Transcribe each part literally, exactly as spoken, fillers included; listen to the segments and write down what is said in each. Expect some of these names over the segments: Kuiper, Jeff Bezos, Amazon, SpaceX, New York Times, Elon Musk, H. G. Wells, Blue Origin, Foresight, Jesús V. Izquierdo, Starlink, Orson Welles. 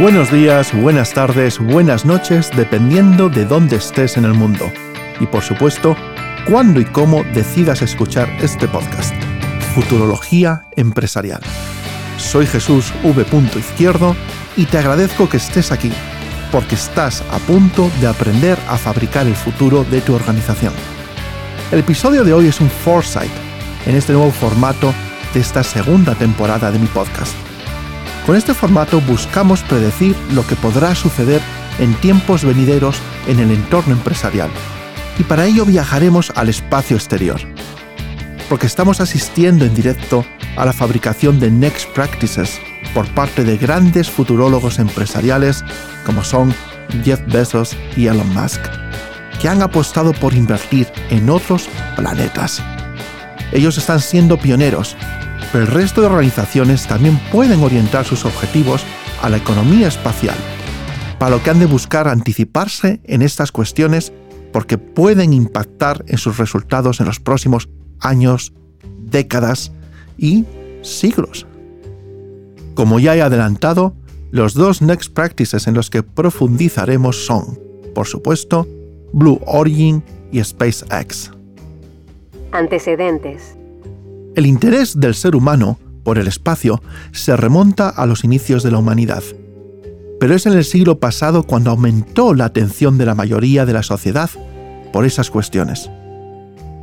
Buenos días, buenas tardes, buenas noches, dependiendo de dónde estés en el mundo. Y por supuesto, cuándo y cómo decidas escuchar este podcast. Futurología empresarial. Soy Jesús V. Izquierdo y te agradezco que estés aquí, porque estás a punto de aprender a fabricar el futuro de tu organización. El episodio de hoy es un Foresight, en este nuevo formato de esta segunda temporada de mi podcast. Con este formato buscamos predecir lo que podrá suceder en tiempos venideros en el entorno empresarial, y para ello viajaremos al espacio exterior, porque estamos asistiendo en directo a la fabricación de Next Practices por parte de grandes futurólogos empresariales como son Jeff Bezos y Elon Musk, que han apostado por invertir en otros planetas. Ellos están siendo pioneros, pero el resto de organizaciones también pueden orientar sus objetivos a la economía espacial, para lo que han de buscar anticiparse en estas cuestiones porque pueden impactar en sus resultados en los próximos años, décadas y siglos. Como ya he adelantado, los dos Next Practices en los que profundizaremos son, por supuesto, Blue Origin y SpaceX. Antecedentes. El interés del ser humano por el espacio se remonta a los inicios de la humanidad, pero es en el siglo pasado cuando aumentó la atención de la mayoría de la sociedad por esas cuestiones.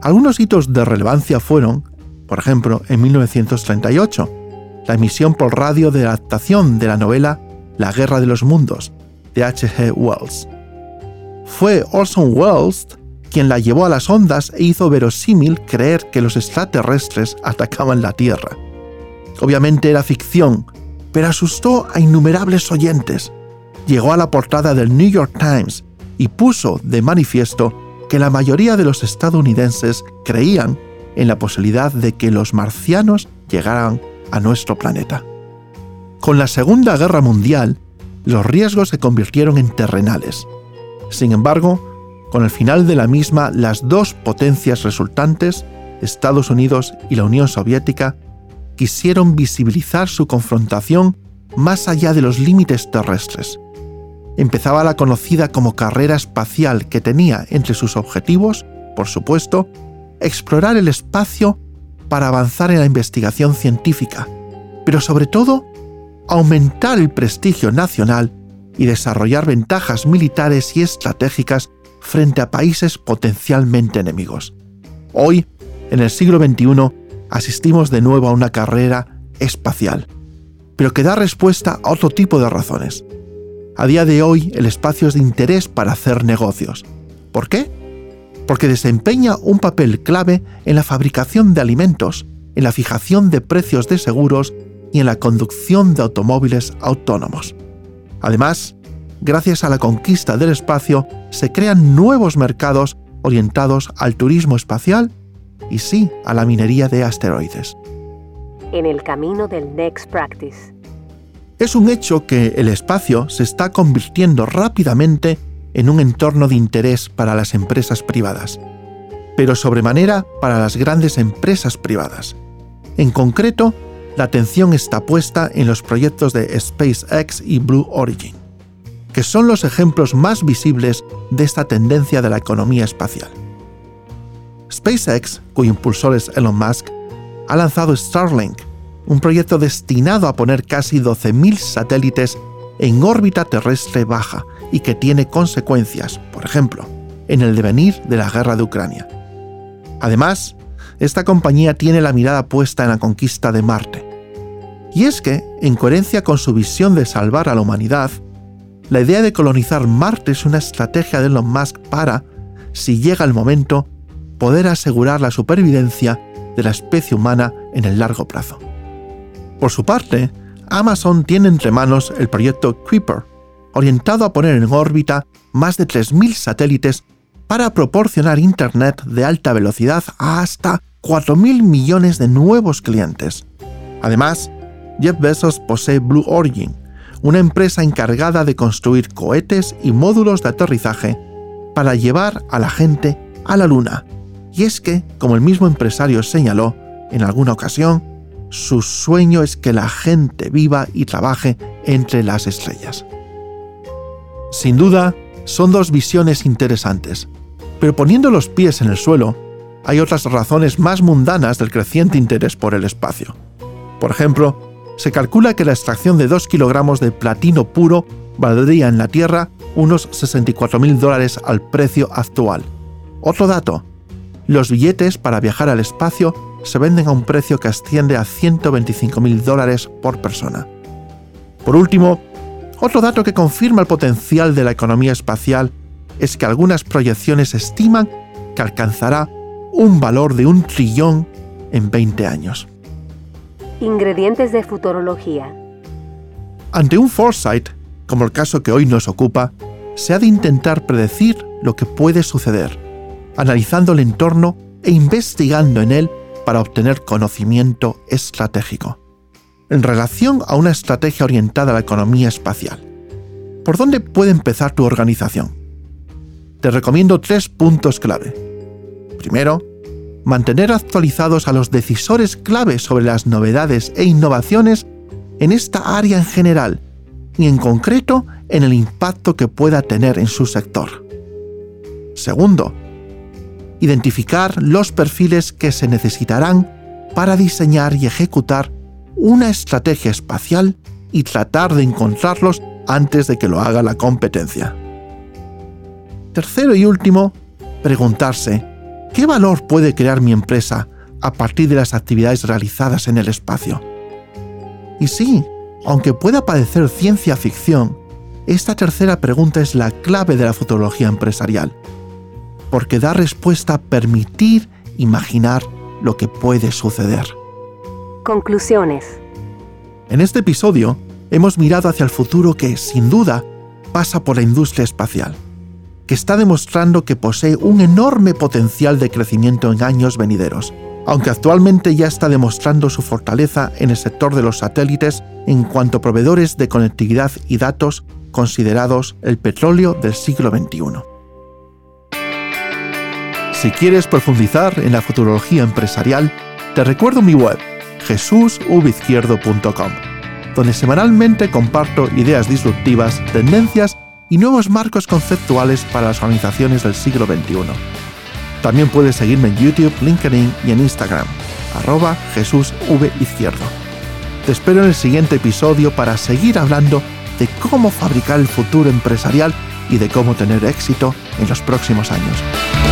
Algunos hitos de relevancia fueron, por ejemplo, en mil novecientos treinta y ocho, la emisión por radio de la adaptación de la novela La Guerra de los Mundos, de H G Wells. Fue Orson Welles quien la llevó a las ondas e hizo verosímil creer que los extraterrestres atacaban la Tierra. Obviamente era ficción, pero asustó a innumerables oyentes. Llegó a la portada del New York Times y puso de manifiesto que la mayoría de los estadounidenses creían en la posibilidad de que los marcianos llegaran a nuestro planeta. Con la Segunda Guerra Mundial, los riesgos se convirtieron en terrenales. Sin embargo, con el final de la misma, las dos potencias resultantes, Estados Unidos y la Unión Soviética, quisieron visibilizar su confrontación más allá de los límites terrestres. Empezaba la conocida como carrera espacial, que tenía entre sus objetivos, por supuesto, explorar el espacio para avanzar en la investigación científica, pero sobre todo, aumentar el prestigio nacional y desarrollar ventajas militares y estratégicas frente a países potencialmente enemigos. Hoy, en el siglo veintiuno, asistimos de nuevo a una carrera espacial, pero que da respuesta a otro tipo de razones. A día de hoy, el espacio es de interés para hacer negocios. ¿Por qué? Porque desempeña un papel clave en la fabricación de alimentos, en la fijación de precios de seguros y en la conducción de automóviles autónomos. Además, gracias a la conquista del espacio, se crean nuevos mercados orientados al turismo espacial y sí a la minería de asteroides. En el camino del Next Practice. Es un hecho que el espacio se está convirtiendo rápidamente en un entorno de interés para las empresas privadas, pero sobremanera para las grandes empresas privadas. En concreto, la atención está puesta en los proyectos de SpaceX y Blue Origin, que son los ejemplos más visibles de esta tendencia de la economía espacial. SpaceX, cuyo impulsor es Elon Musk, ha lanzado Starlink, un proyecto destinado a poner casi doce mil satélites en órbita terrestre baja y que tiene consecuencias, por ejemplo, en el devenir de la guerra de Ucrania. Además, esta compañía tiene la mirada puesta en la conquista de Marte. Y es que, en coherencia con su visión de salvar a la humanidad, la idea de colonizar Marte es una estrategia de Elon Musk para, si llega el momento, poder asegurar la supervivencia de la especie humana en el largo plazo. Por su parte, Amazon tiene entre manos el proyecto Kuiper, orientado a poner en órbita más de tres mil satélites para proporcionar Internet de alta velocidad a hasta cuatro mil millones de nuevos clientes. Además, Jeff Bezos posee Blue Origin, una empresa encargada de construir cohetes y módulos de aterrizaje para llevar a la gente a la Luna. Y es que, como el mismo empresario señaló en alguna ocasión, su sueño es que la gente viva y trabaje entre las estrellas. Sin duda, son dos visiones interesantes, pero poniendo los pies en el suelo, hay otras razones más mundanas del creciente interés por el espacio. Por ejemplo, se calcula que la extracción de dos kilogramos de platino puro valdría en la Tierra unos sesenta y cuatro mil dólares al precio actual. Otro dato, los billetes para viajar al espacio se venden a un precio que asciende a ciento veinticinco mil dólares por persona. Por último, otro dato que confirma el potencial de la economía espacial es que algunas proyecciones estiman que alcanzará un valor de un trillón en veinte años. Ingredientes de futurología. Ante un foresight, como el caso que hoy nos ocupa, se ha de intentar predecir lo que puede suceder, analizando el entorno e investigando en él para obtener conocimiento estratégico, en relación a una estrategia orientada a la economía espacial. ¿Por dónde puede empezar tu organización? Te recomiendo tres puntos clave. Primero, mantener actualizados a los decisores clave sobre las novedades e innovaciones en esta área en general, y en concreto en el impacto que pueda tener en su sector. Segundo, identificar los perfiles que se necesitarán para diseñar y ejecutar una estrategia espacial y tratar de encontrarlos antes de que lo haga la competencia. Tercero y último, preguntarse, ¿qué valor puede crear mi empresa a partir de las actividades realizadas en el espacio? Y sí, aunque pueda parecer ciencia ficción, esta tercera pregunta es la clave de la futurología empresarial, porque da respuesta a permitir imaginar lo que puede suceder. Conclusiones. En este episodio hemos mirado hacia el futuro que, sin duda, pasa por la industria espacial, que está demostrando que posee un enorme potencial de crecimiento en años venideros, aunque actualmente ya está demostrando su fortaleza en el sector de los satélites en cuanto a proveedores de conectividad y datos considerados el petróleo del siglo veintiuno. Si quieres profundizar en la futurología empresarial, te recuerdo mi web, jesús v izquierdo punto com, donde semanalmente comparto ideas disruptivas, tendencias y nuevos marcos conceptuales para las organizaciones del siglo veintiuno. También puedes seguirme en YouTube, LinkedIn y en Instagram, arroba jesusvizquierdo. Te espero en el siguiente episodio para seguir hablando de cómo fabricar el futuro empresarial y de cómo tener éxito en los próximos años.